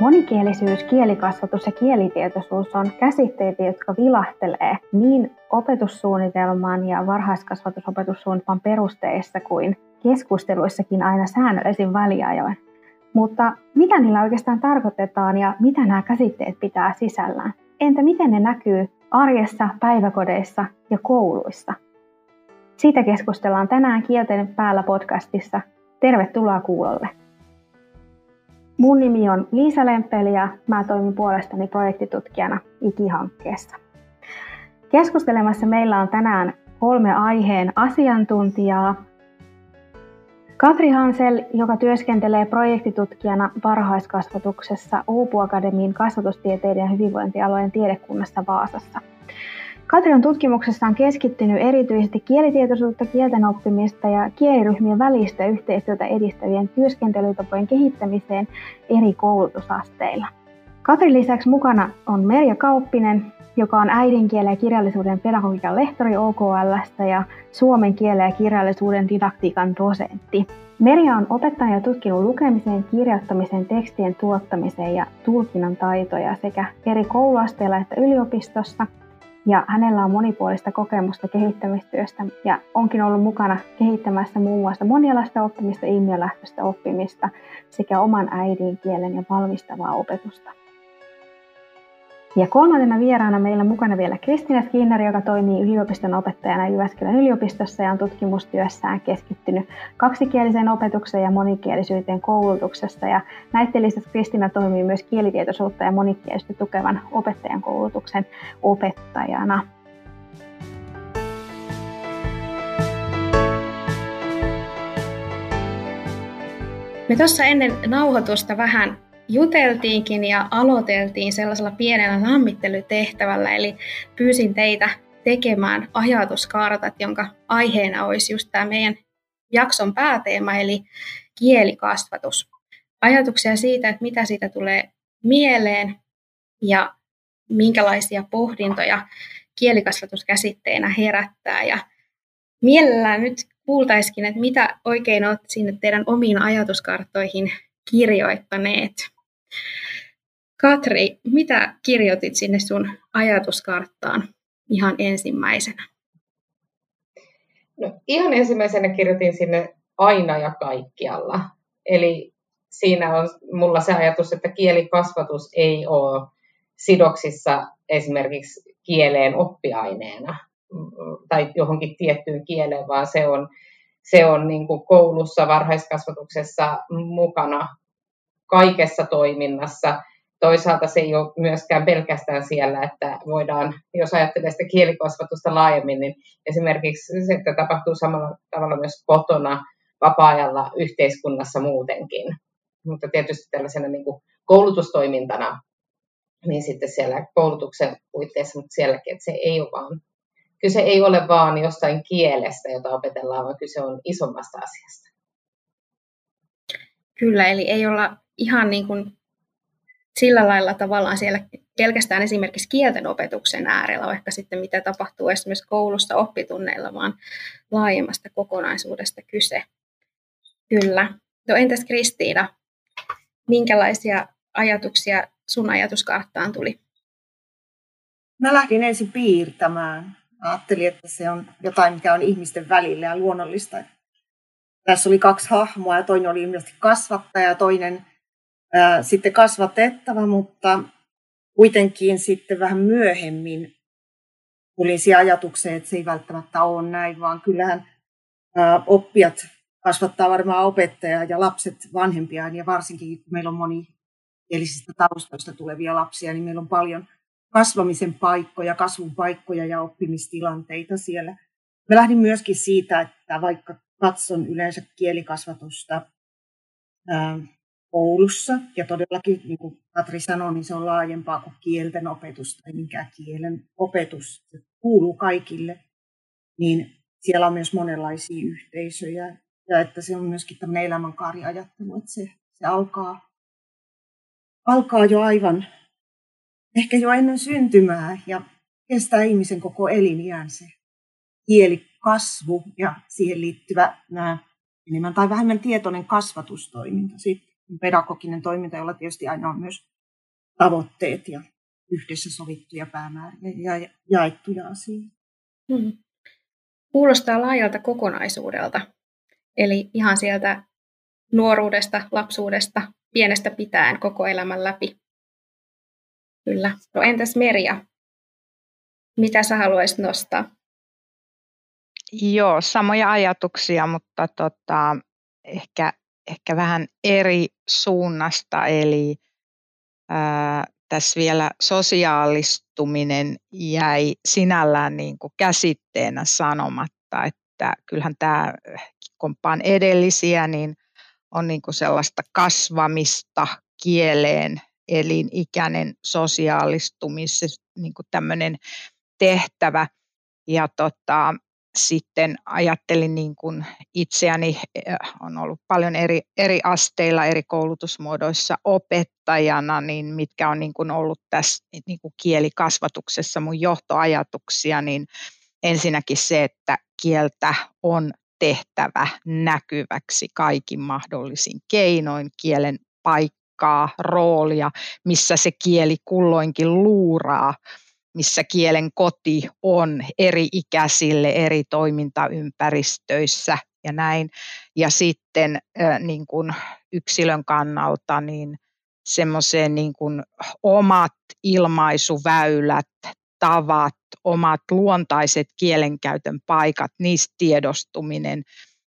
Monikielisyys, kielikasvatus ja kielitietoisuus on käsitteitä, jotka vilahtelee niin opetussuunnitelman ja varhaiskasvatusopetussuunnitelman perusteissa kuin keskusteluissakin aina säännöllisin väliajoin. Mutta mitä niillä oikeastaan tarkoitetaan ja mitä nämä käsitteet pitää sisällään? Entä miten ne näkyy arjessa, päiväkodeissa ja kouluissa? Siitä keskustellaan tänään Kielten päällä podcastissa. Tervetuloa kuulolle! Mun nimi on Liisa Lemppeli ja mä toimin puolestani projektitutkijana IKI-hankkeessa. Keskustelemassa meillä on tänään 3 aiheen asiantuntijaa. Katri Hansel, joka työskentelee projektitutkijana varhaiskasvatuksessa Åbo Akademin kasvatustieteiden ja hyvinvointialojen tiedekunnassa Vaasassa. Katri on tutkimuksessaan keskittynyt erityisesti kielitietoisuutta, kielten oppimista ja kieliryhmien välistä yhteistyötä edistävien työskentelytapojen kehittämiseen eri koulutusasteilla. Katrin lisäksi mukana on Merja Kauppinen, joka on äidinkielen ja kirjallisuuden pedagogiikan lehtori OKL:stä ja suomen kielen ja kirjallisuuden didaktiikan dosentti. Merja on opettanut ja tutkinut lukemiseen, kirjoittamiseen, tekstien tuottamiseen ja tulkinnan taitoja sekä eri kouluasteilla että yliopistossa. Ja hänellä on monipuolista kokemusta kehittämistyöstä ja onkin ollut mukana kehittämässä muun muassa monialaista oppimista, ilmiölähtöistä oppimista sekä oman äidinkielen ja valmistavaa opetusta. Ja 3. vieraana meillä on mukana vielä Kristiina Skinnari, joka toimii yliopiston opettajana Jyväskylän yliopistossa ja on tutkimustyössään keskittynyt kaksikieliseen opetukseen ja monikielisyyteen koulutuksessa. Ja näiden lisäksi Kristiina toimii myös kielitietoisuutta ja monikielisyyttä tukevan opettajan koulutuksen opettajana. Me tuossa ennen nauhoitusta vähän juteltiinkin ja aloiteltiin sellaisella pienellä lämmittelytehtävällä, eli pyysin teitä tekemään ajatuskartat, jonka aiheena olisi just tämä meidän jakson pääteema, eli kielikasvatus. Ajatuksia siitä, että mitä siitä tulee mieleen ja minkälaisia pohdintoja kielikasvatus käsitteenä herättää. Ja mielellään nyt kuultaisikin, että mitä oikein olette sinne teidän omiin ajatuskarttoihin kirjoittaneet. Katri, mitä kirjoitit sinne sun ajatuskarttaan ihan ensimmäisenä? No, ihan ensimmäisenä kirjoitin sinne aina ja kaikkialla. Eli siinä on mulla se ajatus, että kielikasvatus ei ole sidoksissa esimerkiksi kieleen oppiaineena tai johonkin tiettyyn kieleen, vaan se on niin kuin koulussa, varhaiskasvatuksessa mukana kaikessa toiminnassa. Toisaalta se ei ole myöskään pelkästään siellä, että voidaan, jos ajattelee sitä kielikasvatusta laajemmin, niin esimerkiksi se, että tapahtuu samalla tavalla myös kotona, vapaa-ajalla, yhteiskunnassa muutenkin. Mutta tietysti tällaisena niin kuin koulutustoimintana, niin sitten siellä koulutuksen puitteissa, mutta sielläkin, että se ei ole vaan. Kyse ei ole vaan jostain kielestä, jota opetellaan, vaan kyse on isommasta asiasta. Kyllä, eli ei olla ihan niin kuin sillä lailla tavallaan siellä pelkästään esimerkiksi kielten opetuksen äärellä, vaikka sitten mitä tapahtuu esimerkiksi koulussa oppitunneilla, vaan laajemmasta kokonaisuudesta kyse. Kyllä. No entäs Kristiina, minkälaisia ajatuksia sun ajatuskarttaan tuli? Mä lähdin ensin piirtämään. Ajattelin, että se on jotain, mikä on ihmisten välillä ja luonnollista. Tässä oli 2 hahmoa ja toinen oli ilmeisesti kasvattaja ja toinen sitten kasvatettava, mutta kuitenkin sitten vähän myöhemmin tuli siihen ajatukseen, että se ei välttämättä ole näin, vaan kyllähän oppijat kasvattaa varmaan opettajaa ja lapset vanhempiaan ja varsinkin kun meillä on monikielisistä taustoista tulevia lapsia, niin meillä on paljon kasvamisen paikkoja, kasvun paikkoja ja oppimistilanteita siellä. Mä lähdin myöskin siitä, että vaikka katson yleensä kielikasvatusta koulussa, ja todellakin, niin kuin Katri sanoi, niin se on laajempaa kuin kielten opetus tai minkään kielen opetus. Se kuuluu kaikille, niin siellä on myös monenlaisia yhteisöjä, ja että se on myöskin tämmöinen elämänkaariajattelu, että se alkaa jo aivan ehkä jo ennen syntymää ja kestää ihmisen koko eliniän se kielikasvu ja siihen liittyvä enemmän tai vähemmän tietoinen kasvatustoiminta. Sitten pedagoginen toiminta, jolla tietysti aina on myös tavoitteet ja yhdessä sovittuja päämääriä ja jaettuja asioita. Hmm. Kuulostaa laajalta kokonaisuudelta, eli ihan sieltä nuoruudesta, lapsuudesta, pienestä pitäen koko elämän läpi. Kyllä. No entäs Merja, mitä sä haluaisit nostaa? Joo, samoja ajatuksia, mutta ehkä vähän eri suunnasta, eli tässä vielä sosiaalistuminen jäi sinällään niin kuin käsitteenä sanomatta, että kyllähän tämä, komppaan edellisiä, niin on niin kuin sellaista kasvamista kieleen, elinikäinen sosiaalistumis, niin kuin tämmöinen tehtävä, ja sitten ajattelin niin kuin itseäni, on ollut paljon eri asteilla, eri koulutusmuodoissa opettajana, niin mitkä on niin kuin ollut tässä niin kuin kielikasvatuksessa mun johtoajatuksia, niin ensinnäkin se, että kieltä on tehtävä näkyväksi kaikin mahdollisin keinoin, kielen paikkaa, roolia, missä se kieli kulloinkin luuraa, missä kielen koti on eri ikäisille, eri toimintaympäristöissä ja näin. Ja sitten niin kuin yksilön kannalta niin semmoiseen niin kuin omat ilmaisuväylät, tavat, omat luontaiset kielenkäytön paikat, niistä tiedostuminen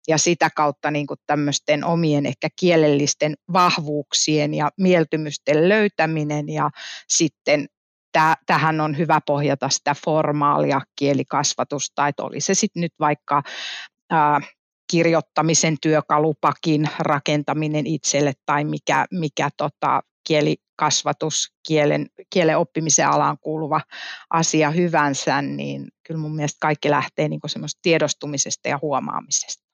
ja sitä kautta niin kuin tämmöisten omien ehkä kielellisten vahvuuksien ja mieltymysten löytäminen ja sitten tähän on hyvä pohjata sitä formaalia kielikasvatusta, että oli se sitten nyt vaikka kirjoittamisen työkalupakin rakentaminen itselle tai mikä kielikasvatus, kielen oppimisen alaan kuuluva asia hyvänsä, niin kyllä mun mielestä kaikki lähtee niinku semmoista tiedostumisesta ja huomaamisesta.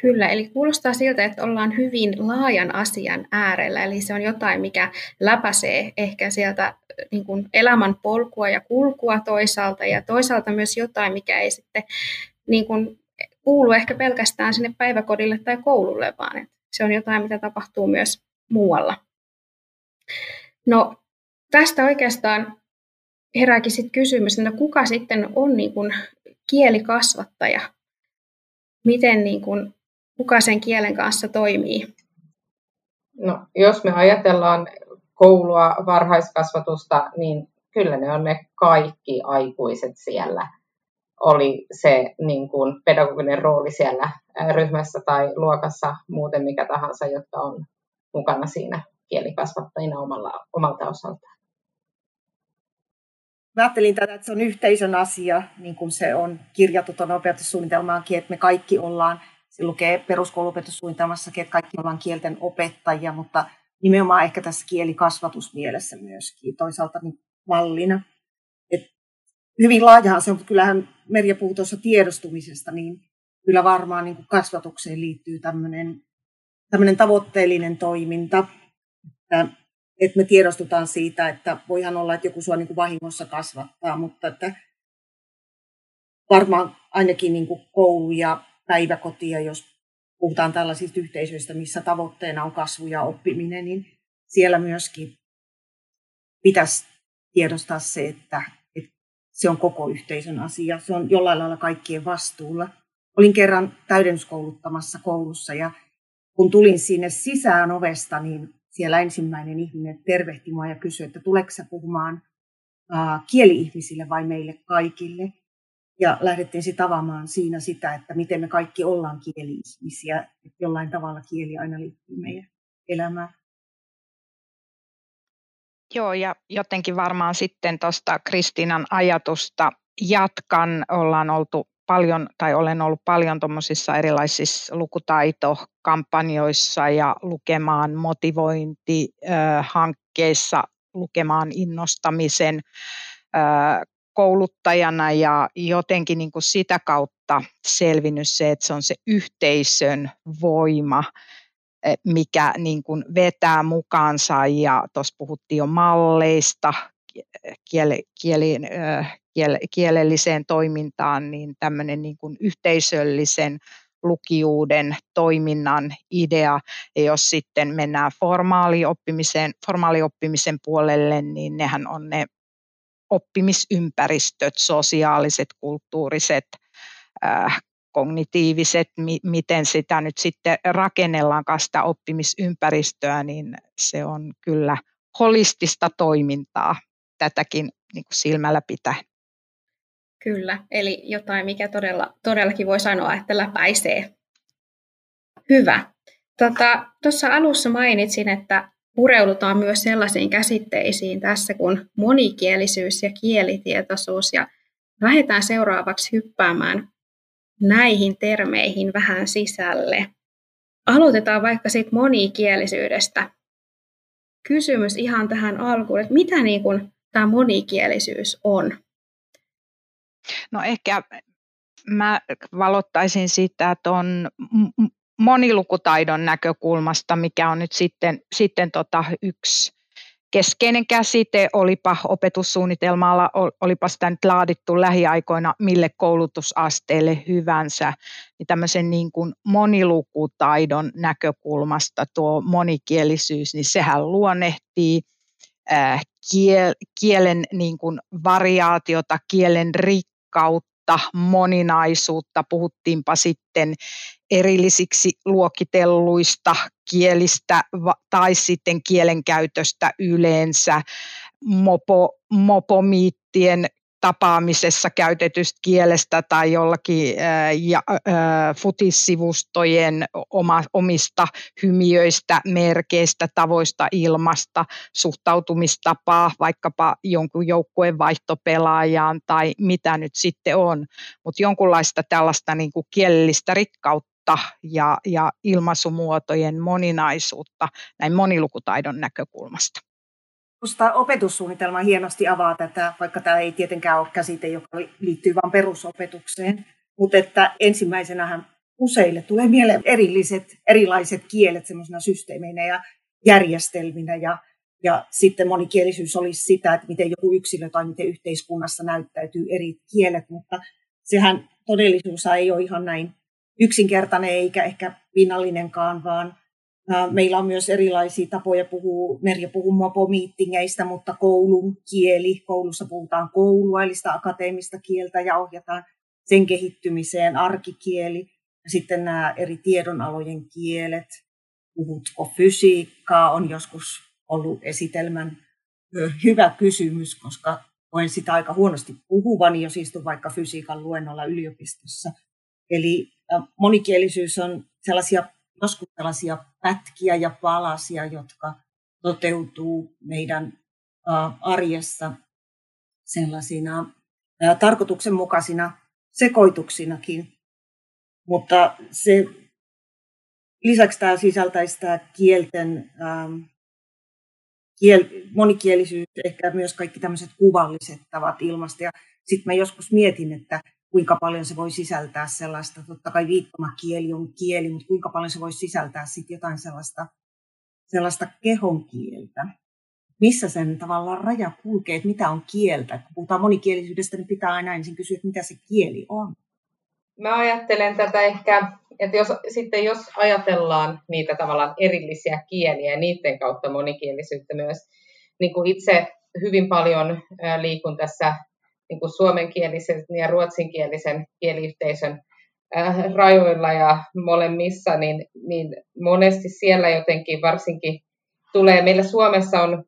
Kyllä, eli kuulostaa siltä, että ollaan hyvin laajan asian äärellä, eli se on jotain, mikä läpäisee ehkä sieltä niin kuin elämän polkua ja kulkua toisaalta myös jotain, mikä ei sitten niin kuin kuulu ehkä pelkästään sinne päiväkodille tai koululle, vaan että se on jotain, mitä tapahtuu myös muualla. No tästä oikeastaan herääkin sitten kysymys, että kuka sitten on niin kuin kielikasvattaja? Miten niin kuin, kuka sen kielen kanssa toimii? No, jos me ajatellaan koulua, varhaiskasvatusta, niin kyllä ne on ne kaikki aikuiset siellä. Oli se niin kuin pedagoginen rooli siellä ryhmässä tai luokassa, muuten mikä tahansa, jotka on mukana siinä kielikasvattajina omalta osaltaan. Mä ajattelin tätä, että se on yhteisön asia, niin kuin se on kirjattu tuonne opetussuunnitelmaankin, että me kaikki ollaan, se lukee peruskouluopetussuunnitelmassakin, että kaikki ollaan kielten opettajia, mutta nimenomaan ehkä tässä kielikasvatusmielessä myöskin toisaalta niin mallina. Et hyvin laajahan se on, mutta kyllähän Merja puhui tuossa tiedostumisesta, niin kyllä varmaan niin kuin kasvatukseen liittyy tämmöinen tavoitteellinen toiminta, että me tiedostutaan siitä, että voihan olla, että joku sua niin kuin vahingossa kasvattaa, mutta että varmaan ainakin niin kuin koulu ja päiväkotia, jos puhutaan tällaisista yhteisöistä, missä tavoitteena on kasvu ja oppiminen, niin siellä myöskin pitäisi tiedostaa se, että se on koko yhteisön asia. Se on jollain lailla kaikkien vastuulla. Olin kerran täydennyskouluttamassa koulussa ja kun tulin sinne sisään ovesta, niin siellä ensimmäinen ihminen tervehti mua ja kysyi, että tuleeko sä puhumaan kieli-ihmisille vai meille kaikille. Ja lähdettiin sitten avaamaan siinä sitä, että miten me kaikki ollaan kieli-ihmisiä. Että jollain tavalla kieli aina liittyy meidän elämään. Joo, ja jotenkin varmaan sitten tuosta Kristiinan ajatusta jatkan. Ollaan oltu paljon, tai olen ollut paljon tuommoisissa erilaisissa lukutaitokampanjoissa ja lukemaan motivointihankkeissa, lukemaan innostamisen kouluttajana ja jotenkin niin kuin sitä kautta selvinnyt se, että se on se yhteisön voima, mikä niin kuin vetää mukaansa ja tuossa puhuttiin jo malleista, kielelliseen toimintaan, niin tämmöinen niin kuin yhteisöllisen lukijuuden toiminnan idea. Ja jos sitten mennään formaalioppimisen puolelle, niin nehän on ne oppimisympäristöt, sosiaaliset, kulttuuriset, kognitiiviset, miten sitä nyt sitten rakennellaankaan sitä oppimisympäristöä, niin se on kyllä holistista toimintaa tätäkin niin kuin silmällä pitäen. Kyllä, eli jotain, mikä todellakin voi sanoa, että läpäisee. Hyvä. Tuossa alussa mainitsin, että pureudutaan myös sellaisiin käsitteisiin tässä kuin monikielisyys ja kielitietoisuus, ja lähdetään seuraavaksi hyppäämään näihin termeihin vähän sisälle. Aloitetaan vaikka siitä monikielisyydestä. Kysymys ihan tähän alkuun, että mitä niin kuin tämä monikielisyys on? No ehkä mä valottaisin sitä tuon monilukutaidon näkökulmasta, mikä on nyt sitten yksi keskeinen käsite, olipa opetussuunnitelmalla, olipa sitä nyt laadittu lähiaikoina mille koulutusasteelle hyvänsä, niin tämmöisen niin kuin monilukutaidon näkökulmasta tuo monikielisyys, niin sehän luonnehtii kielen niin kuin variaatiota, kielen rikkautta, moninaisuutta, puhuttiinpa sitten erillisiksi luokitelluista kielistä tai sitten kielenkäytöstä yleensä, mopomiittien tapaamisessa käytetystä kielestä tai jollakin futissivustojen omista hymiöistä, merkeistä, tavoista ilmasta, suhtautumistapaa, vaikkapa jonkun joukkueen vaihtopelaajaan tai mitä nyt sitten on. Mutta jonkunlaista tällaista niin kuin kielellistä rikkautta ja ilmaisumuotojen moninaisuutta näin monilukutaidon näkökulmasta. Minusta opetussuunnitelma hienosti avaa tätä, vaikka tämä ei tietenkään ole käsite, joka liittyy vain perusopetukseen, mutta että ensimmäisenähän useille tulee mieleen erilaiset kielet semmoisena systeemeinä ja järjestelminä, ja sitten monikielisyys olisi sitä, että miten joku yksilö tai miten yhteiskunnassa näyttäytyy eri kielet, mutta sehän todellisuus ei ole ihan näin yksinkertainen eikä ehkä pinnallinenkaan, vaan meillä on myös erilaisia tapoja puhua. Merja puhuu mopomiittingeistä, mutta koulun kieli. Koulussa puhutaan koulua, eli sitä akateemista kieltä, ja ohjataan sen kehittymiseen arkikieli. Sitten nämä eri tiedonalojen kielet. Puhutko fysiikkaa? On joskus ollut esitelmän hyvä kysymys, koska olen sitä aika huonosti puhuvani, jos istun vaikka fysiikan luennolla yliopistossa. Eli monikielisyys on joskus tällaisia pätkiä ja palasia, jotka toteutuu meidän arjessa sellaisina tarkoituksenmukaisina sekoituksinakin. Mutta se, lisäksi tämä sisältäisi tämä kielten, monikielisyys, ehkä myös kaikki tämmöiset kuvalliset tavat ilmaista. Ja sitten mä joskus mietin, että kuinka paljon se voi sisältää sellaista, totta kai viittomakieli on kieli, mutta kuinka paljon se voi sisältää sitten jotain sellaista kehonkieltä. Missä sen tavallaan raja kulkee, että mitä on kieltä? Kun puhutaan monikielisyydestä, niin pitää aina ensin kysyä, että mitä se kieli on. Mä ajattelen tätä ehkä, että jos ajatellaan niitä tavallaan erillisiä kieliä ja niiden kautta monikielisyyttä myös, niin kuin itse hyvin paljon liikun tässä niin kuin suomenkielisen ja ruotsinkielisen kieliyhteisön rajoilla ja molemmissa, niin monesti siellä jotenkin varsinkin tulee, meillä Suomessa on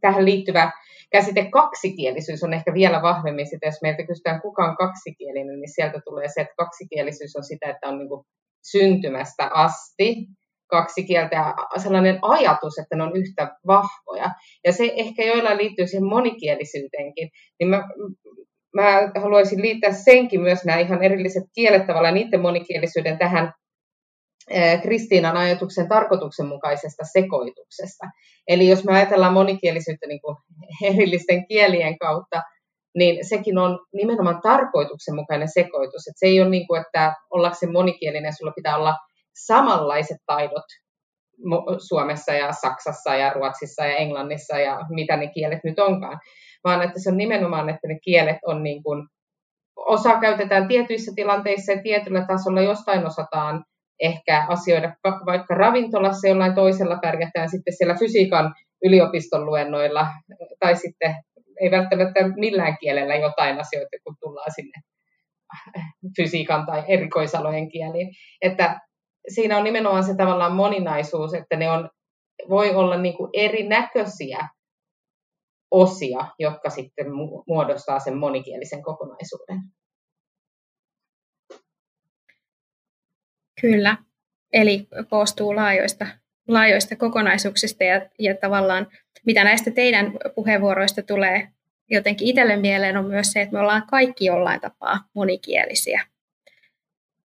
tähän liittyvä käsite kaksikielisyys, on ehkä vielä vahvemmin sitä, jos meiltä kysytään kuka on kaksikielinen, niin sieltä tulee se, että kaksikielisyys on sitä, että on niin kuin syntymästä asti kaksi kieltä ja sellainen ajatus, että ne on yhtä vahvoja. Ja se ehkä joillain liittyy siihen monikielisyyteenkin. Niin mä haluaisin liittää senkin myös nämä ihan erilliset kielet tavallaan niiden monikielisyyden tähän Kristiinan ajatuksen tarkoituksenmukaisesta sekoituksesta. Eli jos me ajatellaan monikielisyyttä niin kuin erillisten kielien kautta, niin sekin on nimenomaan tarkoituksenmukainen sekoitus. Et se ei ole niin kuin, että ollakseen monikielinen, sulla pitää olla samanlaiset taidot Suomessa ja Saksassa ja Ruotsissa ja Englannissa ja mitä ne kielet nyt onkaan, vaan että se on nimenomaan, että ne kielet on niin kuin osa käytetään tietyissä tilanteissa ja tietyllä tasolla, jostain osataan ehkä asioida vaikka ravintolassa, jollain toisella pärjätään sitten siellä fysiikan yliopiston luennoilla tai sitten ei välttämättä millään kielellä jotain asioita, kun tullaan sinne fysiikan tai erikoisalojen kieliin. Että siinä on nimenomaan se tavallaan moninaisuus, että ne on, voi olla niin kuin erinäköisiä osia, jotka sitten muodostaa sen monikielisen kokonaisuuden. Kyllä, eli koostuu laajoista kokonaisuuksista ja tavallaan mitä näistä teidän puheenvuoroista tulee jotenkin itselle mieleen on myös se, että me ollaan kaikki jollain tapaa monikielisiä.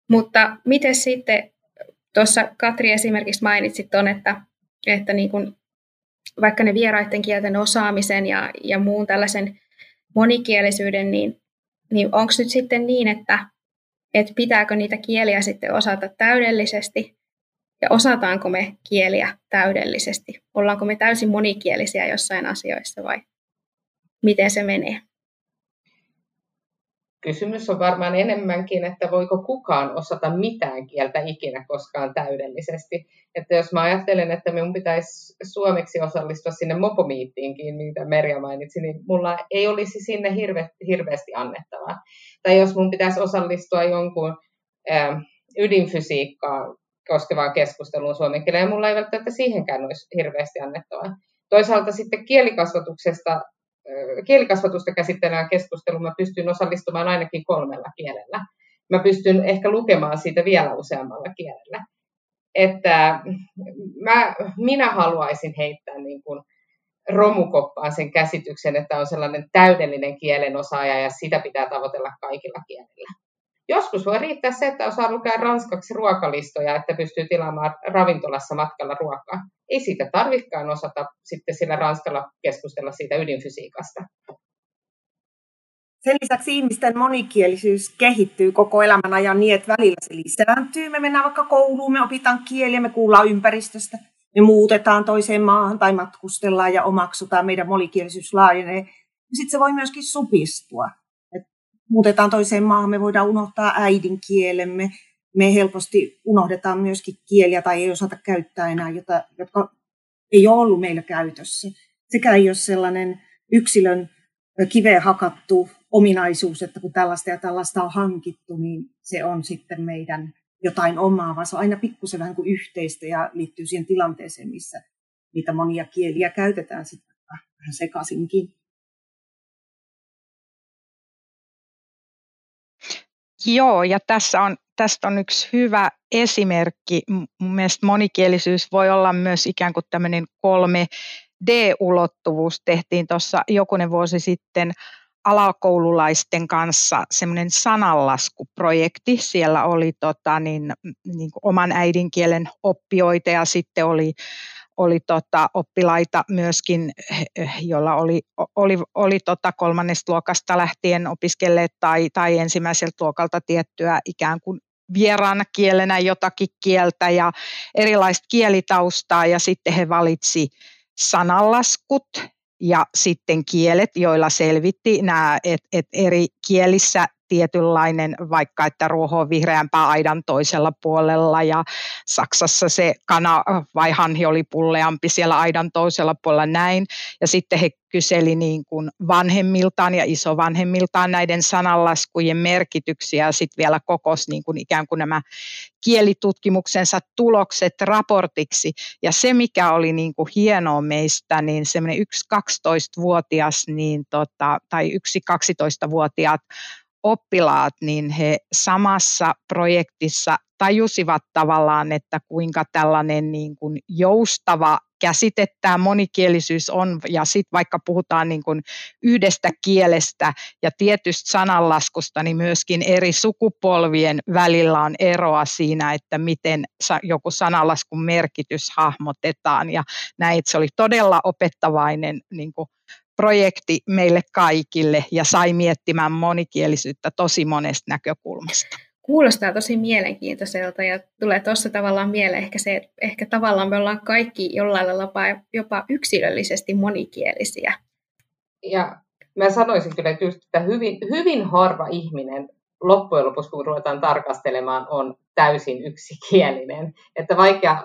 Mutta miten sitten, tuossa Katri esimerkiksi mainitsit on, että niin kun, vaikka ne vieraiden kielten osaamisen ja muun tällaisen monikielisyyden, niin onko nyt sitten niin, että pitääkö niitä kieliä sitten osata täydellisesti ja osataanko me kieliä täydellisesti? Ollaanko me täysin monikielisiä jossain asioissa vai miten se menee? Kysymys on varmaan enemmänkin, että voiko kukaan osata mitään kieltä ikinä koskaan täydellisesti. Että jos mä ajattelen, että minun pitäisi suomeksi osallistua sinne mopomiittiinkin, mitä Merja mainitsi, niin mulla ei olisi sinne hirveästi annettavaa. Tai jos minun pitäisi osallistua jonkun ydinfysiikkaa koskevaan keskusteluun suomen kielellä, ja mulla ei välttämättä siihenkään olisi hirveästi annettavaa. Toisaalta sitten kielikasvatusta käsittelevään keskusteluun mä pystyn osallistumaan ainakin 3 kielellä. Mä pystyn ehkä lukemaan siitä vielä useammalla kielellä. Että minä haluaisin heittää niin kuin romukoppaan sen käsityksen, että on sellainen täydellinen kielen osaaja ja sitä pitää tavoitella kaikilla kielillä. Joskus voi riittää se, että osaa lukea ranskaksi ruokalistoja, että pystyy tilaamaan ravintolassa matkalla ruokaa. Ei siitä tarvitsekaan osata sitten sillä ranskalla keskustella siitä ydinfysiikasta. Sen lisäksi ihmisten monikielisyys kehittyy koko elämän ajan niin, että välillä se lisääntyy. Me mennään vaikka kouluun, me opitaan kieliä, me kuullaan ympäristöstä, me muutetaan toiseen maahan tai matkustellaan ja omaksutaan, meidän monikielisyys laajenee. Sitten se voi myöskin supistua. Muutetaan toiseen maahan, me voidaan unohtaa äidinkielemme, me helposti unohdetaan myöskin kieliä tai ei osata käyttää enää, jotka ei ole ollut meillä käytössä. Sekä ei ole sellainen yksilön kiveen hakattu ominaisuus, että kun tällaista ja tällaista on hankittu, niin se on sitten meidän jotain omaa, vaan se on aina pikkusen vähän kuin yhteistä ja liittyy siihen tilanteeseen, missä niitä monia kieliä käytetään sitten vähän sekaisinkin. Joo, ja tästä on yksi hyvä esimerkki. Mun mielestä monikielisyys voi olla myös ikään kuin tämmöinen 3D-ulottuvuus. Tehtiin tuossa jokunen vuosi sitten alakoululaisten kanssa semmoinen sananlaskuprojekti. Siellä oli oman äidinkielen oppijoita ja sitten oli oppilaita myöskin, jolla oli kolmannesta luokasta lähtien opiskelleet tai ensimmäiseltä luokalta tiettyä ikään kuin vieraana kielenä jotakin kieltä ja erilaista kielitaustaa ja sitten he valitsi sananlaskut ja sitten kielet, joilla selvitti nämä, että eri kielissä tietynlainen, vaikka että ruoho on vihreämpää aidan toisella puolella ja Saksassa se kana vai hanhi oli pulleampi siellä aidan toisella puolella näin. Ja sitten he kyseli niin kuin vanhemmiltaan ja isovanhemmiltaan näiden sananlaskujen merkityksiä ja sitten vielä kokosi niin kuin ikään kuin nämä kielitutkimuksensa tulokset raportiksi. Ja se mikä oli niin kuin hienoa meistä, niin semmoinen 1-12-vuotias tai 1-12-vuotiaat oppilaat, niin he samassa projektissa tajusivat tavallaan, että kuinka tällainen niin kuin joustava käsite tämä monikielisyys on, ja sitten vaikka puhutaan niin kuin yhdestä kielestä ja tietystä sananlaskusta, niin myöskin eri sukupolvien välillä on eroa siinä, että miten joku sananlaskun merkitys hahmotetaan, ja näin, se oli todella opettavainen niin kuin projekti meille kaikille ja sai miettimään monikielisyyttä tosi monesta näkökulmasta. Kuulostaa tosi mielenkiintoiselta ja tulee tuossa tavallaan mieleen ehkä se, että ehkä tavallaan me ollaan kaikki jollain lailla jopa yksilöllisesti monikielisiä. Ja mä sanoisin kyllä, että just, että hyvin harva ihminen loppujen lopuksi, kun ruvetaan tarkastelemaan, on täysin yksikielinen. Että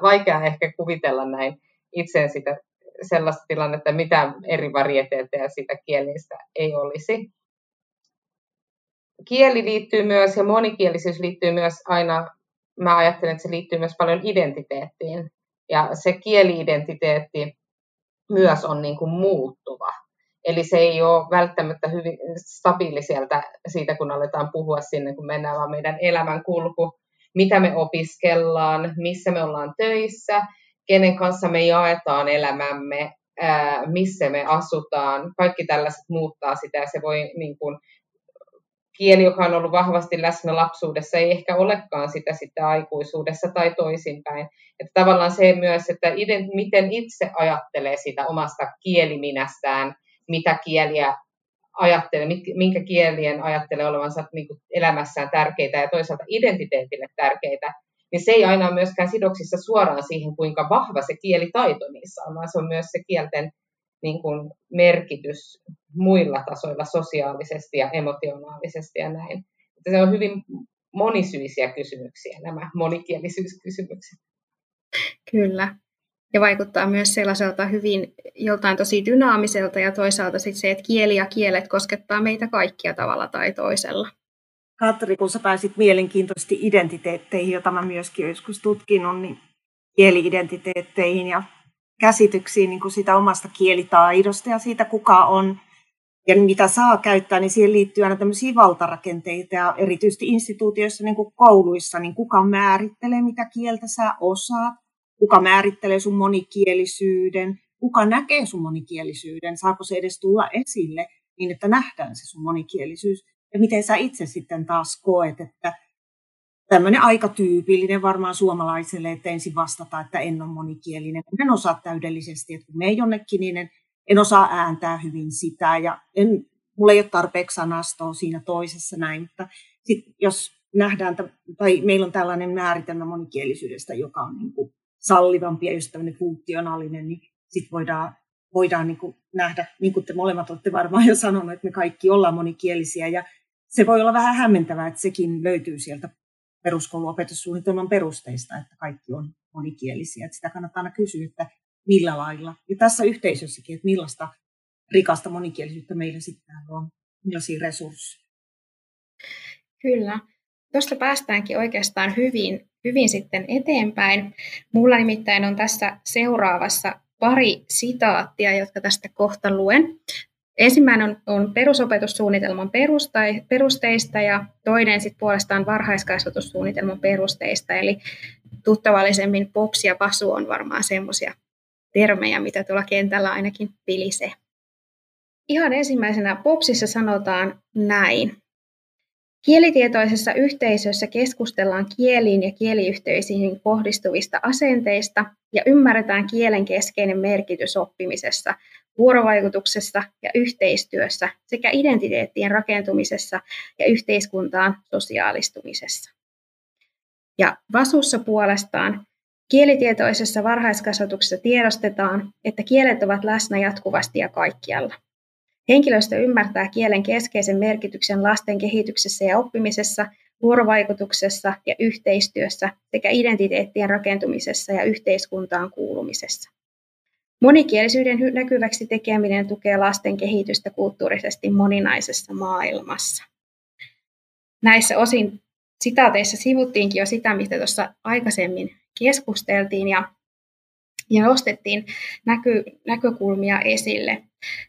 vaikea ehkä kuvitella näin itse sitä sellaista tilannetta, mitä eri varieteetteja sitä kielistä ei olisi. Kieli liittyy myös, ja monikielisyys liittyy myös aina, mä ajattelen, että se liittyy myös paljon identiteettiin. Ja se kieli-identiteetti myös on niin kuin muuttuva. Eli se ei ole välttämättä hyvin stabiili siitä, kun aletaan puhua sinne, kun mennään vaan meidän elämänkulku, mitä me opiskellaan, missä me ollaan töissä, kenen kanssa me jaetaan elämämme, missä me asutaan. Kaikki tällaiset muuttaa sitä, ja se voi niin kuin, kieli, joka on ollut vahvasti läsnä lapsuudessa, ei ehkä olekaan sitä aikuisuudessa tai toisinpäin. Että tavallaan se myös, että miten itse ajattelee sitä omasta kieliminästään, mitä kieliä ajattelee, minkä kielien ajattelee olevansa niin kuin elämässään tärkeitä ja toisaalta identiteetille tärkeitä, niin se ei aina ole myöskään sidoksissa suoraan siihen, kuinka vahva se kielitaito niissä on, vaan se on myös se kielten niin kuin merkitys muilla tasoilla sosiaalisesti ja emotionaalisesti ja näin. Että se on hyvin monisyisiä kysymyksiä, nämä monikielisyyskysymykset. Kyllä. Ja vaikuttaa myös sellaiselta hyvin joltain tosi dynaamiselta ja toisaalta sitten se, että kieli ja kielet koskettaa meitä kaikkia tavalla tai toisella. Katri, kun sä pääsit mielenkiintoisesti identiteetteihin, jota mä myöskin joskus tutkinut, niin kieli-identiteetteihin ja käsityksiin niin kuin sitä omasta kielitaidosta ja siitä kuka on ja mitä saa käyttää, niin siihen liittyy aina tämmöisiä valtarakenteita ja erityisesti instituutioissa, niin kuin kouluissa, niin kuka määrittelee, mitä kieltä sä osaat, kuka määrittelee sun monikielisyyden, kuka näkee sun monikielisyyden, saako se edes tulla esille niin, että nähdään se sun monikielisyys ja miten sä itse sitten taas koet, että tämmöinen aika tyypillinen varmaan suomalaiselle, että ensin vastata, että en ole monikielinen, en osaa täydellisesti, että kun menen jonnekin, niin en osaa ääntää hyvin sitä ja mulla ei ole tarpeeksi sanastoa siinä toisessa näin, mutta sit jos nähdään, tai meillä on tällainen määritelmä monikielisyydestä, joka on niin kuin sallivampi ja just tämmöinen funktionaalinen, niin sitten voidaan niin kuin nähdä, niin kuin te molemmat olette varmaan jo sanoneet, että me kaikki ollaan monikielisiä ja se voi olla vähän hämmentävää, että sekin löytyy sieltä peruskouluopetussuunnitelman perusteista, että kaikki on monikielisiä. Että sitä kannattaa aina kysyä, että millä lailla. Ja tässä yhteisössäkin, että millaista rikasta monikielisyyttä meillä sitten on, millaisia resursseja. Kyllä. Tuosta päästäänkin oikeastaan hyvin sitten eteenpäin. Mulla nimittäin on tässä seuraavassa pari sitaattia, jotka tästä kohta luen. Ensimmäinen on perusopetussuunnitelman perusteista ja toinen sitten puolestaan varhaiskasvatussuunnitelman perusteista. Eli tuttavallisemmin pops ja pasu on varmaan semmoisia termejä, mitä tuolla kentällä ainakin pilisee. Ihan ensimmäisenä popsissa sanotaan näin. Kielitietoisessa yhteisössä keskustellaan kieliin ja kieliyhteisöihin kohdistuvista asenteista ja ymmärretään kielen keskeinen merkitys oppimisessa, vuorovaikutuksessa ja yhteistyössä sekä identiteettien rakentumisessa ja yhteiskuntaan sosiaalistumisessa. Ja vasussa puolestaan kielitietoisessa varhaiskasvatuksessa tiedostetaan, että kielet ovat läsnä jatkuvasti ja kaikkialla. Henkilöstö ymmärtää kielen keskeisen merkityksen lasten kehityksessä ja oppimisessa, vuorovaikutuksessa ja yhteistyössä sekä identiteettien rakentumisessa ja yhteiskuntaan kuulumisessa. Monikielisyyden näkyväksi tekeminen tukee lasten kehitystä kulttuurisesti moninaisessa maailmassa. Näissä osin sitaateissa sivuttiinkin jo sitä, mistä tuossa aikaisemmin keskusteltiin ja nostettiin näkökulmia esille.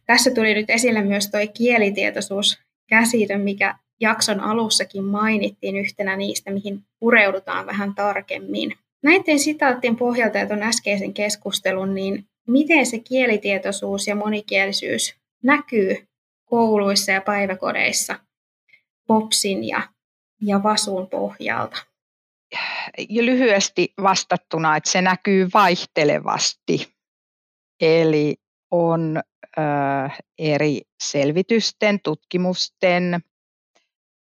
Tässä tuli nyt esille myös tuo kielitietoisuuskäsite, mikä jakson alussakin mainittiin yhtenä niistä, mihin pureudutaan vähän tarkemmin. Näiden sitaattien pohjalta ja tuon äskeisen keskustelun, niin miten se kielitietoisuus ja monikielisyys näkyy kouluissa ja päiväkodeissa popsin ja vasun pohjalta? Jo lyhyesti vastattuna, että se näkyy vaihtelevasti. Eli on eri selvitysten, tutkimusten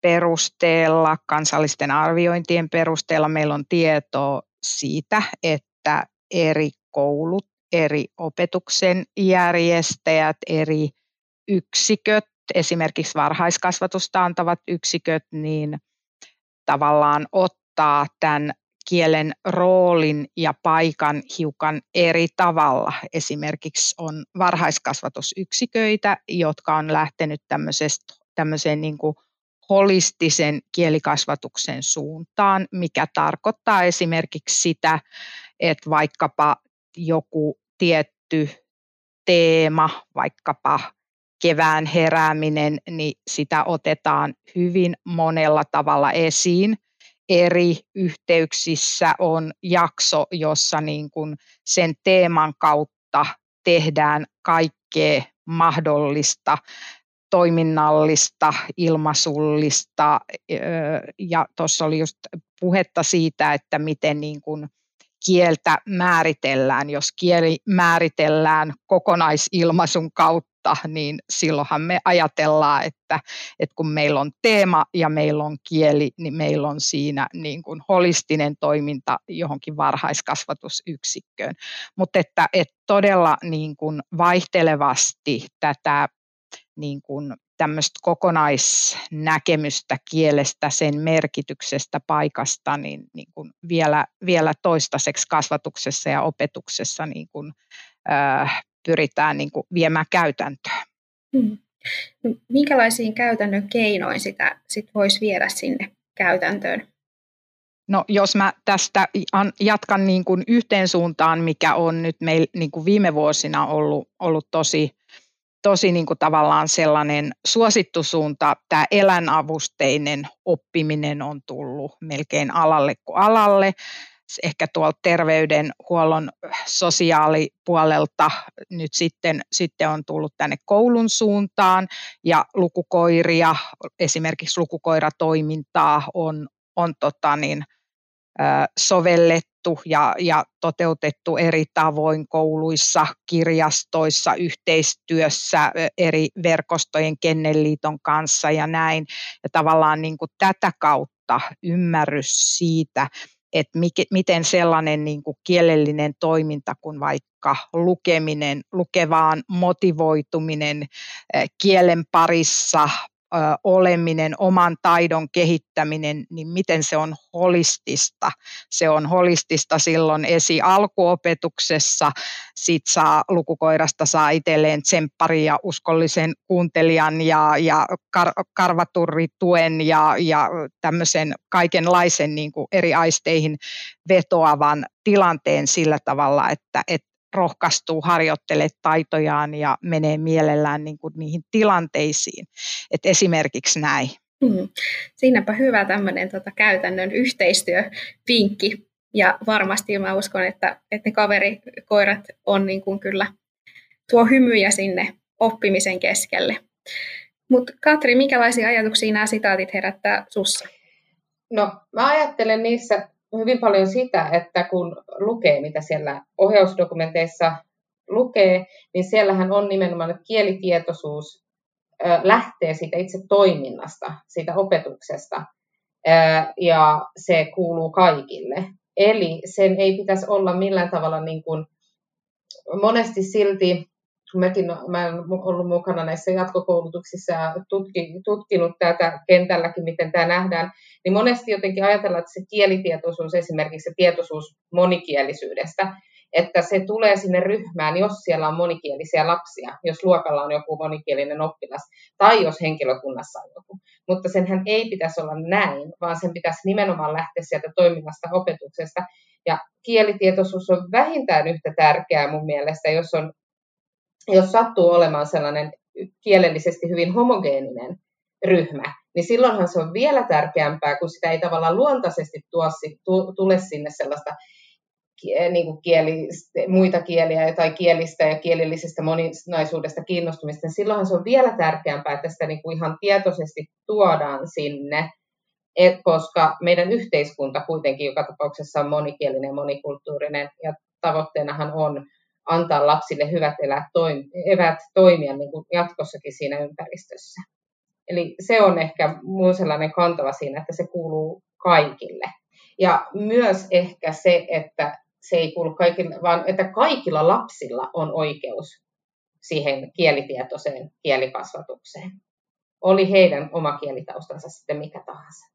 perusteella, kansallisten arviointien perusteella meillä on tietoa siitä, että eri koulut, eri opetuksen järjestäjät, eri yksiköt esimerkiksi varhaiskasvatusta antavat yksiköt, niin tavallaan ottaa tämän kielen roolin ja paikan hiukan eri tavalla. Esimerkiksi on varhaiskasvatusyksiköitä, jotka on lähtenyt tämmöiseen niin kuin holistisen kielikasvatuksen suuntaan, mikä tarkoittaa esimerkiksi sitä, että vaikkapa joku tietty teema, vaikkapa kevään herääminen, niin sitä otetaan hyvin monella tavalla esiin. Eri yhteyksissä on jakso, jossa niin kuin sen teeman kautta tehdään kaikkea mahdollista, toiminnallista, ilmaisullista. Ja tuossa oli just puhetta siitä, että miten niin kuin kieltä määritellään. Jos kieli määritellään kokonaisilmaisun kautta, niin silloinhan me ajatellaan, että kun meillä on teema ja meillä on kieli, niin meillä on siinä niin kuin holistinen toiminta johonkin varhaiskasvatusyksikköön. Mutta että todella niin kuin vaihtelevasti tätä niin kuin tämmöistä kokonaisnäkemystä kielestä, sen merkityksestä, paikasta, niin kuin vielä toistaiseksi kasvatuksessa ja opetuksessa niin kuin, pyritään niin kuin viemään käytäntöön. No, minkälaisiin käytännön keinoin sitä sit voisi viedä sinne käytäntöön? No, jos mä tästä jatkan niin kuin yhteen suuntaan, mikä on nyt meillä niin kuin viime vuosina ollut tosi niin kuin tavallaan sellainen suosittu suunta, tämä elinavusteinen oppiminen on tullut melkein alalle kuin alalle. Ehkä tuolta terveydenhuollon sosiaalipuolelta nyt sitten on tullut tänne koulun suuntaan, ja lukukoiria, esimerkiksi lukukoiratoimintaa on sovellettu ja toteutettu eri tavoin kouluissa, kirjastoissa, yhteistyössä eri verkostojen, Kennelliiton kanssa ja näin. Ja tavallaan niin kuin tätä kautta ymmärrys siitä, että miten sellainen niin kuin kielellinen toiminta kuin vaikka lukeminen, lukevaan motivoituminen, kielen parissa oleminen, oman taidon kehittäminen, niin miten se on holistista. Se on holistista silloin alkuopetuksessa, sit lukukoirasta saa itselleen tsempparin ja uskollisen kuuntelijan ja karvaturrituen ja tämmöisen kaikenlaisen niin kuin eri aisteihin vetoavan tilanteen sillä tavalla, että rohkaistuu, harjoittelee taitojaan ja menee mielellään niin kuin niihin tilanteisiin. Et esimerkiksi näin. Siinäpä hyvä tämmöinen käytännön yhteistyövinkki. Ja varmasti mä uskon, että ne kaverikoirat on niin kuin kyllä tuo hymyjä sinne oppimisen keskelle. Mutta Katri, minkälaisia ajatuksia nämä sitaatit herättää sussa? No, mä ajattelen niissä hyvin paljon sitä, että kun lukee, mitä siellä ohjausdokumenteissa lukee, niin siellähän on nimenomaan, että kielitietoisuus lähtee siitä itse toiminnasta, siitä opetuksesta, ja se kuuluu kaikille. Eli sen ei pitäisi olla millään tavalla niin kuin monesti silti, mä olen ollut mukana näissä jatkokoulutuksissa ja tutkinut tätä kentälläkin, miten tämä nähdään, niin monesti jotenkin ajatellaan, että se kielitietoisuus, esimerkiksi se tietoisuus monikielisyydestä, että se tulee sinne ryhmään, jos siellä on monikielisiä lapsia, jos luokalla on joku monikielinen oppilas tai jos henkilökunnassa on joku. Mutta senhän ei pitäisi olla näin, vaan sen pitäisi nimenomaan lähteä sieltä toiminnasta, opetuksesta. Ja kielitietoisuus on vähintään yhtä tärkeää mun mielestä, jos sattuu olemaan sellainen kielellisesti hyvin homogeeninen ryhmä, niin silloinhan se on vielä tärkeämpää, kun sitä ei tavallaan luontaisesti tule sinne sellaista niin kuin muita kieliä tai kielistä ja kielellisestä moninaisuudesta kiinnostumista. Silloinhan se on vielä tärkeämpää, että sitä niin kuin ihan tietoisesti tuodaan sinne, koska meidän yhteiskunta kuitenkin joka tapauksessa on monikielinen ja monikulttuurinen, ja tavoitteenahan on antaa lapsille hyvät evät toimia niin kuin jatkossakin siinä ympäristössä. Eli se on ehkä mun sellainen kantava siinä, että se kuuluu kaikille. Ja myös ehkä se, että se ei kuulu kaikille, vaan että kaikilla lapsilla on oikeus siihen kielitietoiseen kielikasvatukseen. oli heidän oma kielitaustansa sitten mikä tahansa.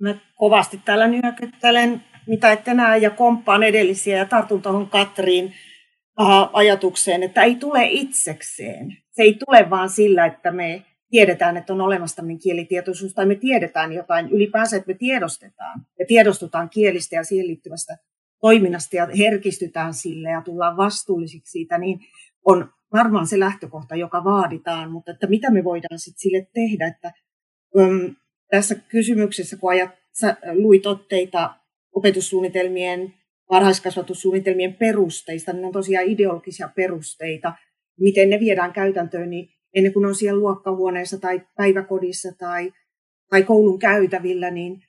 Mä kovasti täällä nyökyttelen, mitä ette näe, ja komppaan edellisiä ja tartun tuohon Katriin ajatukseen, että ei tule itsekseen. Se ei tule vaan sillä, että me tiedetään, että on olemassa tämmöinen kielitietoisuus, tai me tiedetään jotain ylipäänsä, että me tiedostetaan. Me tiedostutaan kielistä ja siihen liittyvästä toiminnasta ja herkistytään sille ja tullaan vastuullisiksi siitä, niin on varmaan se lähtökohta, joka vaaditaan, mutta että mitä me voidaan sitten sille tehdä, että tässä kysymyksessä, kun luit otteita opetussuunnitelmien, varhaiskasvatussuunnitelmien perusteista, niin on tosiaan ideologisia perusteita, miten ne viedään käytäntöön, niin ennen kuin on siellä luokkahuoneessa tai päiväkodissa tai koulun käytävillä, niin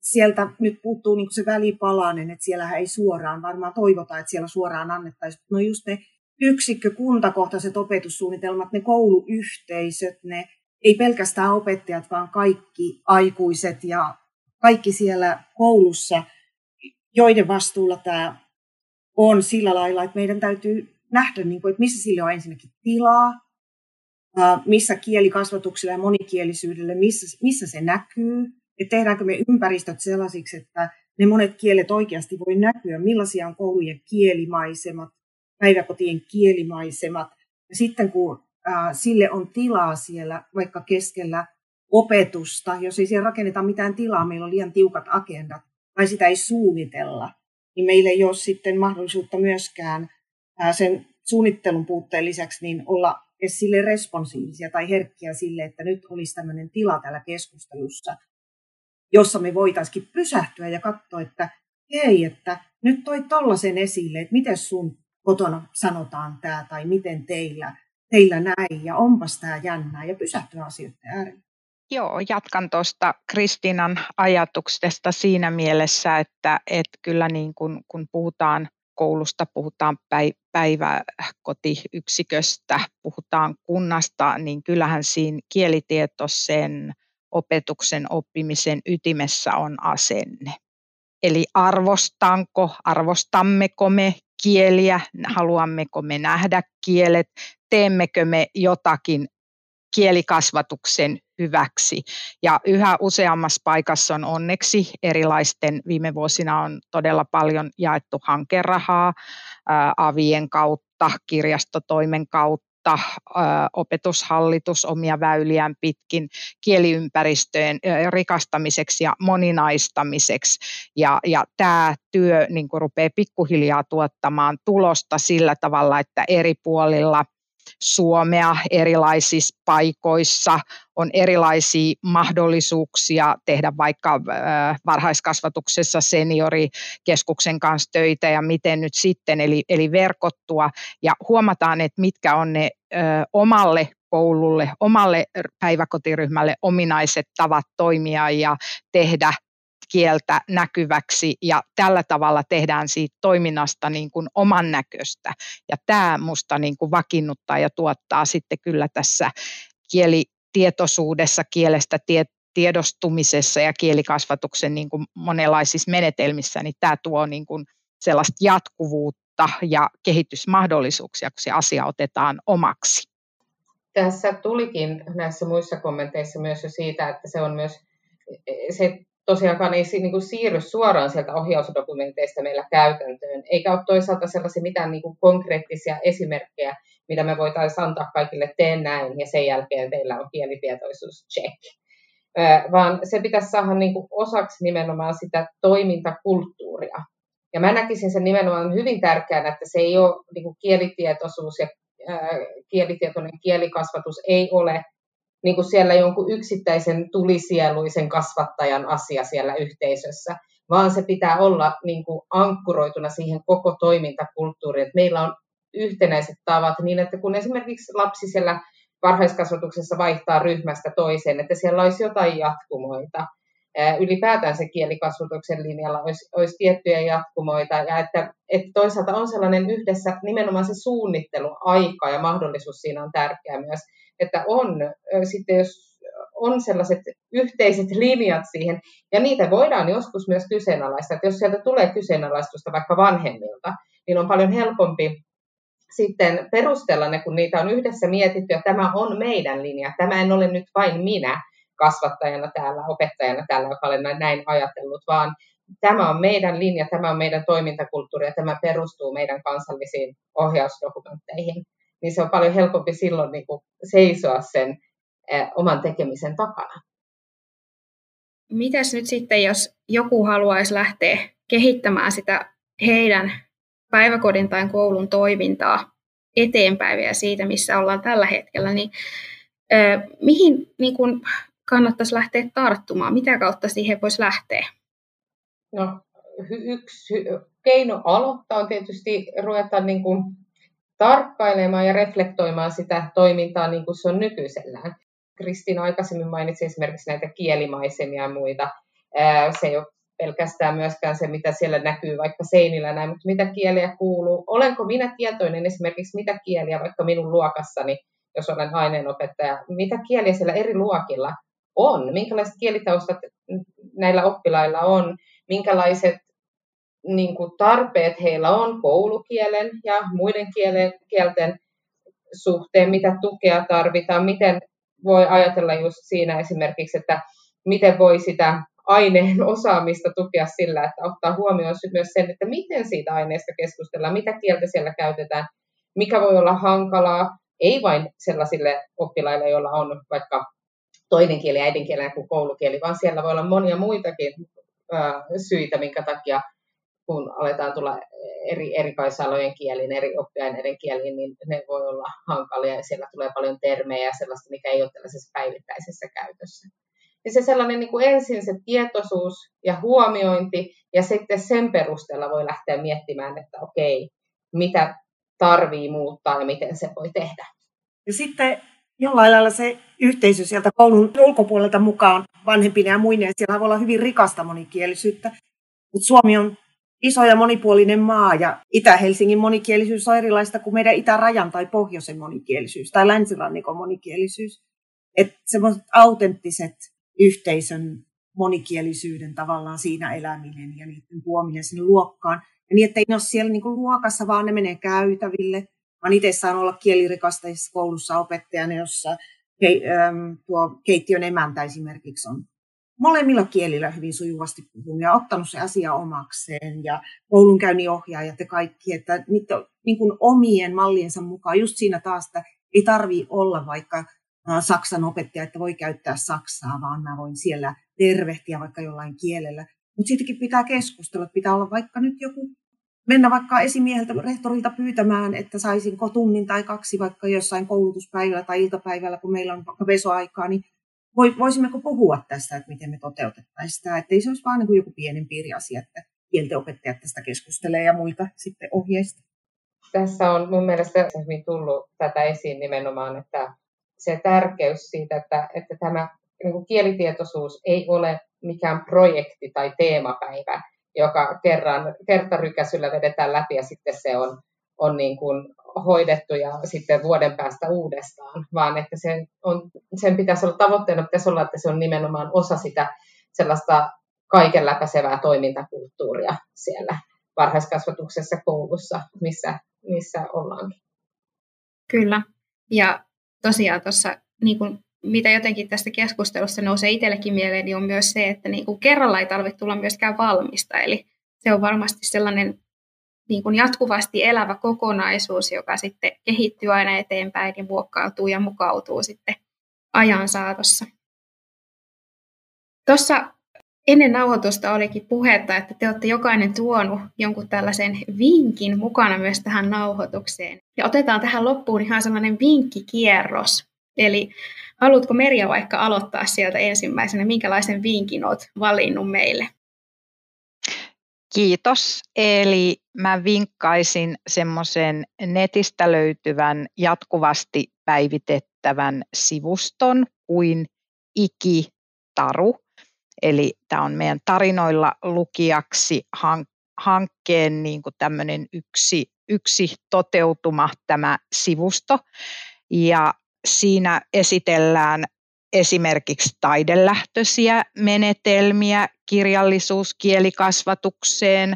sieltä nyt puuttuu niin kuin se välipalainen, että siellähän ei suoraan, varmaan toivota, että siellä suoraan annettaisiin, no just ne yksikkökuntakohtaiset opetussuunnitelmat, ne kouluyhteisöt, ne ei pelkästään opettajat, vaan kaikki aikuiset ja kaikki siellä koulussa, joiden vastuulla tämä on sillä lailla, että meidän täytyy nähdä, että missä sille on ensinnäkin tilaa, missä kielikasvatuksella ja monikielisyydellä, missä se näkyy, että tehdäänkö me ympäristöt sellaisiksi, että ne monet kielet oikeasti voi näkyä, millaisia on koulujen kielimaisemat, päiväkotien kielimaisemat, ja sitten kun sille on tilaa siellä vaikka keskellä opetusta, jos ei siellä rakenneta mitään tilaa, meillä on liian tiukat agendat, tai sitä ei suunnitella, niin meillä ei ole sitten mahdollisuutta myöskään sen suunnittelun puutteen lisäksi niin olla edes sille responsiivisia tai herkkiä sille, että nyt olisi tämmöinen tila täällä keskustelussa, jossa me voitaisiin pysähtyä ja katsoa, että hei, että nyt toi tollasen esille, että miten sun kotona sanotaan tämä tai miten teillä näin ja onpas tämä jännää ja pysähtyä asioiden ääreen. Joo, jatkan tuosta Kristiinan ajatuksesta siinä mielessä, että kyllä niin kun puhutaan koulusta, puhutaan päiväkotiyksiköstä, puhutaan kunnasta, niin kyllähän siinä kielitietoisen opetuksen oppimisen ytimessä on asenne. Eli arvostammeko me kieliä, haluammeko me nähdä kielet, teemmekö me jotakin kielikasvatuksen hyväksi. Ja yhä useammassa paikassa on onneksi erilaisten, viime vuosina on todella paljon jaettu hankerahaa avien kautta, kirjastotoimen kautta, opetushallitus omia väyliään pitkin kieliympäristöjen rikastamiseksi ja moninaistamiseksi. Ja tämä työ niin kun rupeaa pikkuhiljaa tuottamaan tulosta sillä tavalla, että eri puolilla Suomea erilaisissa paikoissa on erilaisia mahdollisuuksia tehdä vaikka varhaiskasvatuksessa seniorikeskuksen kanssa töitä ja miten nyt sitten, eli verkottua ja huomataan, että mitkä on ne omalle koululle, omalle päiväkotiryhmälle ominaiset tavat toimia ja tehdä kieltä näkyväksi ja tällä tavalla tehdään siitä toiminnasta niin kuin oman näköistä ja tämä musta niin kuin vakiinnuttaa ja tuottaa sitten kyllä tässä kielitietoisuudessa, kielestä tiedostumisessa ja kielikasvatuksen niin kuin monenlaisissa menetelmissä, niin tämä tuo niin kuin sellaista jatkuvuutta ja kehitysmahdollisuuksia, kun se asia otetaan omaksi. Tässä tulikin näissä muissa kommenteissa myös jo siitä, että se on myös se tosiaankaan ei niin siirry suoraan sieltä ohjausdokumenteista meillä käytäntöön, eikä ole toisaalta sellaisia mitään niin konkreettisia esimerkkejä, mitä me voitaisiin antaa kaikille, tee näin, ja sen jälkeen teillä on kielitietoisuus, check. Vaan se pitäisi saada niin osaksi nimenomaan sitä toimintakulttuuria. Ja mä näkisin sen nimenomaan hyvin tärkeänä, että se ei ole niin kielitietoisuus ja kielitietoinen kielikasvatus ei ole niin kuin siellä jonkun yksittäisen tulisieluisen kasvattajan asia siellä yhteisössä, vaan se pitää olla niin kuin ankkuroituna siihen koko toimintakulttuuriin, että meillä on yhtenäiset tavat niin, että kun esimerkiksi lapsi siellä varhaiskasvatuksessa vaihtaa ryhmästä toiseen, että siellä olisi jotain jatkumoita. Ylipäätään se kielikasvatuksen linjalla olisi tiettyjä jatkumoita ja että toisaalta on sellainen yhdessä nimenomaan se suunnitteluaika ja mahdollisuus siinä on tärkeä myös, että on sitten jos on sellaiset yhteiset linjat siihen ja niitä voidaan joskus myös kyseenalaistaa, että jos sieltä tulee kyseenalaistusta vaikka vanhemmilta, niin on paljon helpompi sitten perustella ne, kun niitä on yhdessä mietitty, ja tämä on meidän linja. Tämä en ole nyt vain minä kasvattajana täällä, opettajana täällä, joka olen näin ajatellut, vaan tämä on meidän linja, tämä on meidän toimintakulttuuri ja tämä perustuu meidän kansallisiin ohjausdokumentteihin. Niin se on paljon helpompi silloin niin kuin seisoa sen oman tekemisen takana. Mitäs nyt sitten, jos joku haluaisi lähteä kehittämään sitä heidän päiväkodin tai koulun toimintaa eteenpäin ja siitä, missä ollaan tällä hetkellä, niin mihin niin kun kannattaisi lähteä tarttumaan? Mitä kautta siihen voisi lähteä? No, yksi keino aloittaa on tietysti ruveta niin kuin tarkkailemaan ja reflektoimaan sitä toimintaa niin kuin se on nykyisellään. Kristiina aikaisemmin mainitsi esimerkiksi näitä kielimaisemia ja muita. Se ei ole pelkästään myöskään se, mitä siellä näkyy vaikka seinillä näin, mutta mitä kieliä kuuluu. Olenko minä tietoinen esimerkiksi, mitä kieliä vaikka minun luokassani, jos olen aineenopettaja, mitä kieliä siellä eri luokilla on, minkälaiset kielitaustat näillä oppilailla on, minkälaiset niin kuin tarpeet heillä on koulukielen ja muiden kielten suhteen, mitä tukea tarvitaan, miten voi ajatella just siinä esimerkiksi, että miten voi sitä aineen osaamista tukea sillä, että ottaa huomioon myös sen, että miten siitä aineesta keskustellaan, mitä kieltä siellä käytetään, mikä voi olla hankalaa, ei vain sellaisille oppilaille, joilla on vaikka toinen kieli äidinkielenä kuin koulukieli, vaan siellä voi olla monia muitakin syitä, minkä takia kun aletaan tulla erikoisalojen kieliin, eri oppiaineiden kieliin, niin ne voi olla hankalia ja siellä tulee paljon termejä ja sellaista, mikä ei ole tällaisessa päivittäisessä käytössä. Ja se sellainen niin kuin ensin se tietoisuus ja huomiointi ja sitten sen perusteella voi lähteä miettimään, että okei, mitä tarvii muuttaa ja miten se voi tehdä. Ja sitten jollain lailla se yhteisö sieltä koulun ulkopuolelta mukaan vanhempina ja muineen, siellä voi olla hyvin rikasta monikielisyyttä, mutta Suomi on iso ja monipuolinen maa ja Itä-Helsingin monikielisyys on erilaista kuin meidän itärajan tai pohjoisen monikielisyys tai länsirannikon monikielisyys. Että semmoiset autenttiset yhteisön monikielisyyden tavallaan siinä eläminen ja niiden tuominen sinne luokkaan. Ja niin, että ei ne ole siellä niin kuin luokassa, vaan ne menee käytäville. Mä itse saan olla kielirikastaisessa koulussa opettajana, jossa tuo keittiön emäntä esimerkiksi on molemmilla kielillä hyvin sujuvasti puhunut ja ottanut se asia omakseen ja koulunkäynnin ohjaajat ja kaikki, että niiden niin kuin omien malliensa mukaan just siinä taas, että ei tarvitse olla vaikka saksan opettaja, että voi käyttää saksaa, vaan mä voin siellä tervehtiä vaikka jollain kielellä. Mutta siitäkin pitää keskustella, pitää olla vaikka nyt joku, mennä vaikka esimieheltä, rehtorilta pyytämään, että saisinko tunnin tai kaksi vaikka jossain koulutuspäivällä tai iltapäivällä, kun meillä on vaikka vesoaikaa, niin voisimmeko puhua tästä, että miten me toteutettaisiin sitä, ettei se olisi vaan niin kuin joku pienen piiriasia, että kieltenopettajat tästä keskustelee ja muita sitten ohjeista. Tässä on mun mielestä hyvin tullut tätä esiin nimenomaan, että se tärkeys siitä, että tämä niin kuin kielitietoisuus ei ole mikään projekti tai teemapäivä, joka kertarykäisyllä vedetään läpi ja sitten se on niin kuin hoidettu ja sitten vuoden päästä uudestaan, vaan että sen pitäisi olla tavoitteena, pitäisi olla, että se on nimenomaan osa sitä sellaista kaiken läpäisevää toimintakulttuuria siellä varhaiskasvatuksessa, koulussa, missä ollaankin. Kyllä. Ja tosiaan tuossa, niin kuin, mitä jotenkin tästä keskustelusta nousee itsellekin mieleen, niin on myös se, että niin kuin kerralla ei tarvitse tulla myöskään valmista. Eli se on varmasti sellainen niin kuin jatkuvasti elävä kokonaisuus, joka sitten kehittyy aina eteenpäin ja muokkautuu ja mukautuu sitten ajan saatossa. Tuossa ennen nauhoitusta olikin puhetta, että te olette jokainen tuonut jonkun tällaisen vinkin mukana myös tähän nauhoitukseen. Ja otetaan tähän loppuun ihan sellainen vinkkikierros. Eli haluatko Merja vaikka aloittaa sieltä ensimmäisenä, minkälaisen vinkin olet valinnut meille? Kiitos. Eli mä vinkkaisin semmoisen netistä löytyvän jatkuvasti päivitettävän sivuston kuin IkiTaru. Eli tämä on meidän tarinoilla lukijaksi hankkeen niin kuin tämmöinen yksi toteutuma tämä sivusto. Ja siinä esitellään esimerkiksi taidelähtöisiä menetelmiä kirjallisuuskielikasvatukseen,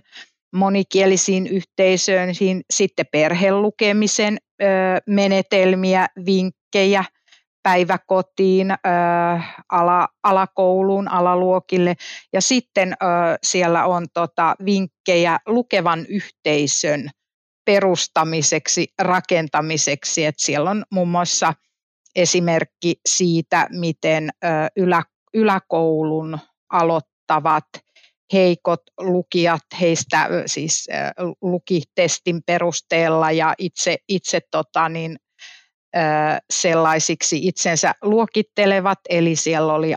monikielisiin yhteisöön, sitten perhelukemisen menetelmiä, vinkkejä päiväkotiin, alakouluun, alaluokille, ja sitten siellä on vinkkejä lukevan yhteisön perustamiseksi, rakentamiseksi, että siellä on muun muassa esimerkki siitä, miten yläkoulun aloittavat heikot lukijat, heistä siis lukitestin perusteella ja sellaisiksi itsensä luokittelevat, eli siellä oli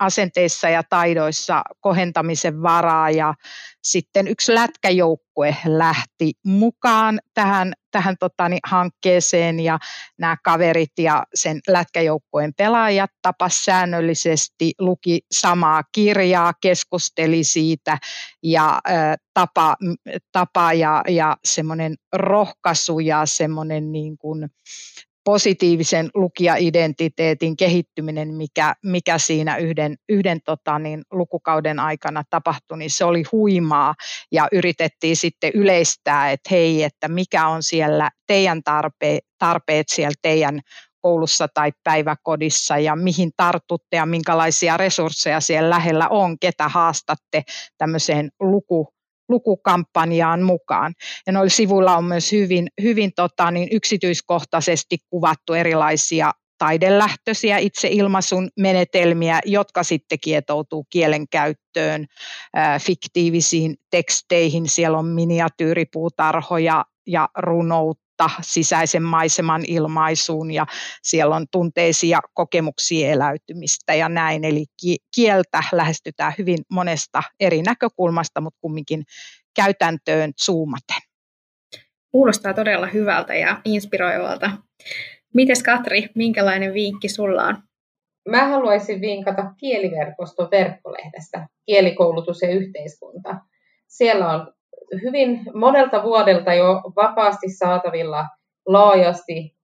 asenteissa ja taidoissa kohentamisen varaa, ja sitten yksi lätkäjoukkue lähti mukaan tähän hankkeeseen, ja nämä kaverit ja sen lätkäjoukkueen pelaajat tapas säännöllisesti, luki samaa kirjaa, keskusteli siitä, ja tapa ja semmoinen rohkaisu ja semmoinen niin kuin positiivisen lukija-identiteetin kehittyminen, mikä siinä yhden lukukauden aikana tapahtui, niin se oli huimaa, ja yritettiin sitten yleistää, että hei, että mikä on siellä teidän tarpeet siellä teidän koulussa tai päiväkodissa ja mihin tartutte ja minkälaisia resursseja siellä lähellä on, ketä haastatte tämmöiseen lukukampanjaan mukaan. Ja noilla sivuilla on myös hyvin yksityiskohtaisesti kuvattu erilaisia taidelähtöisiä itseilmaisun menetelmiä, jotka sitten kietoutuu kielenkäyttöön, fiktiivisiin teksteihin. Siellä on miniatyyripuutarhoja ja runoutta, sisäisen maiseman ilmaisuun, ja siellä on tunteisiin ja kokemuksiin eläytymistä ja näin. Eli kieltä lähestytään hyvin monesta eri näkökulmasta, mutta kumminkin käytäntöön zoomaten. Kuulostaa todella hyvältä ja inspiroivalta. Mites Katri, minkälainen vinkki sulla on? Mä haluaisin vinkata Kieliverkoston verkkolehdestä, Kielikoulutus ja yhteiskunta. Siellä on hyvin monelta vuodelta jo vapaasti saatavilla laajasti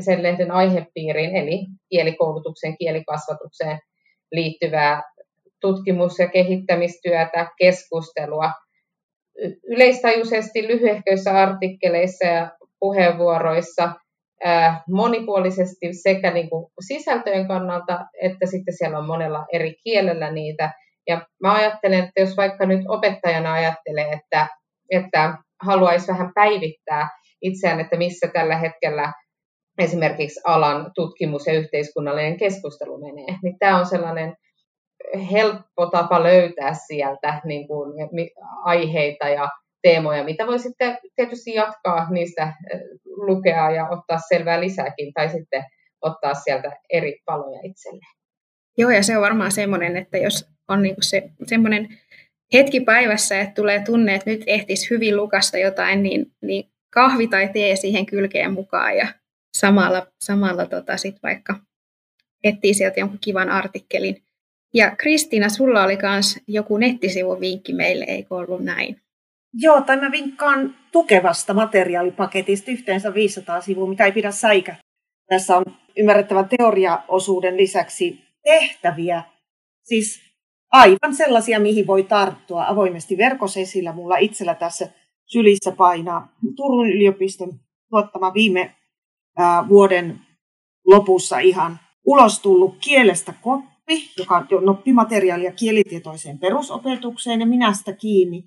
sen lehden aihepiiriin, eli kielikoulutukseen, kielikasvatukseen liittyvää tutkimus- ja kehittämistyötä, keskustelua. Yleistajuisesti lyhyehköissä artikkeleissa ja puheenvuoroissa monipuolisesti sekä niin kuin sisältöjen kannalta, että sitten siellä on monella eri kielellä niitä. Ja mä ajattelen, että jos vaikka nyt opettajana ajattelee, että haluaisi vähän päivittää itseään, että missä tällä hetkellä esimerkiksi alan tutkimus- ja yhteiskunnallinen keskustelu menee, niin tämä on sellainen helppo tapa löytää sieltä niin kuin aiheita ja teemoja, mitä voi sitten tietysti jatkaa niistä lukea ja ottaa selvää lisääkin tai sitten ottaa sieltä eri paloja itselleen. Joo, ja se on varmaan semmoinen, että jos on niinku se semmoinen hetki päivässä, että tulee tunne, että nyt ehtisi hyvin lukasta jotain, niin kahvi tai tee siihen kylkeen mukaan ja samalla sit vaikka etsii sieltä jonkun kivan artikkelin. Ja Kristiina, sulla oli myös joku nettisivuvinkki meille, eikö ollut näin? Joo, tai mä vinkkaan tukevasta materiaalipaketista yhteensä 500 sivua, mitä ei pidä säikähtää. Tässä on ymmärrettävän teoriaosuuden lisäksi tehtäviä, siis aivan sellaisia, mihin voi tarttua avoimesti verkossa esillä. Mulla itsellä tässä sylissä painaa Turun yliopiston tuottama viime vuoden lopussa ihan ulos tullut Kielestä koppi, joka on oppimateriaalia kielitietoiseen perusopetukseen ja minästä kiinni.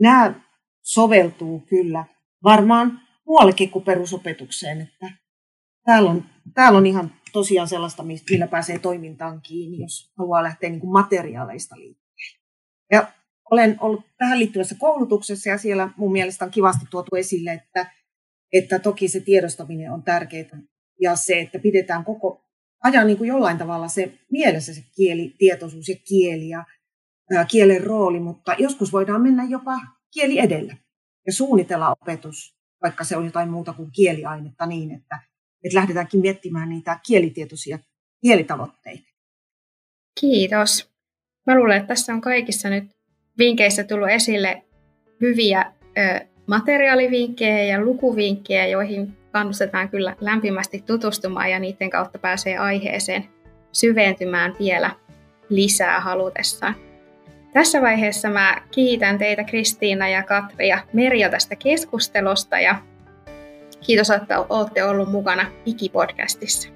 Nämä soveltuu kyllä varmaan muuallekin kuin perusopetukseen, että täällä on ihan tosiaan sellaista, millä pääsee toimintaan kiinni, jos haluaa lähteä niin kuin materiaaleista liikkeelle. Ja olen ollut tähän liittyvässä koulutuksessa, ja siellä mun mielestä on kivasti tuotu esille, että toki se tiedostaminen on tärkeää, ja se, että pidetään koko ajan niin kuin jollain tavalla se mielessä se kielitietoisuus ja kieli ja kielen rooli, mutta joskus voidaan mennä jopa kieli edellä ja suunnitella opetus, vaikka se on jotain muuta kuin kieliainetta niin, että lähdetäänkin miettimään niitä kielitietoisia kielitavoitteita. Kiitos. Mä luulen, että tässä on kaikissa nyt vinkkeissä tullut esille hyviä materiaalivinkkejä ja lukuvinkkejä, joihin kannustetaan kyllä lämpimästi tutustumaan, ja niiden kautta pääsee aiheeseen syventymään vielä lisää halutessaan. Tässä vaiheessa mä kiitän teitä Kristiina ja Katri ja Merja tästä keskustelusta ja kiitos, että olette olleet mukana IKI-podcastissa.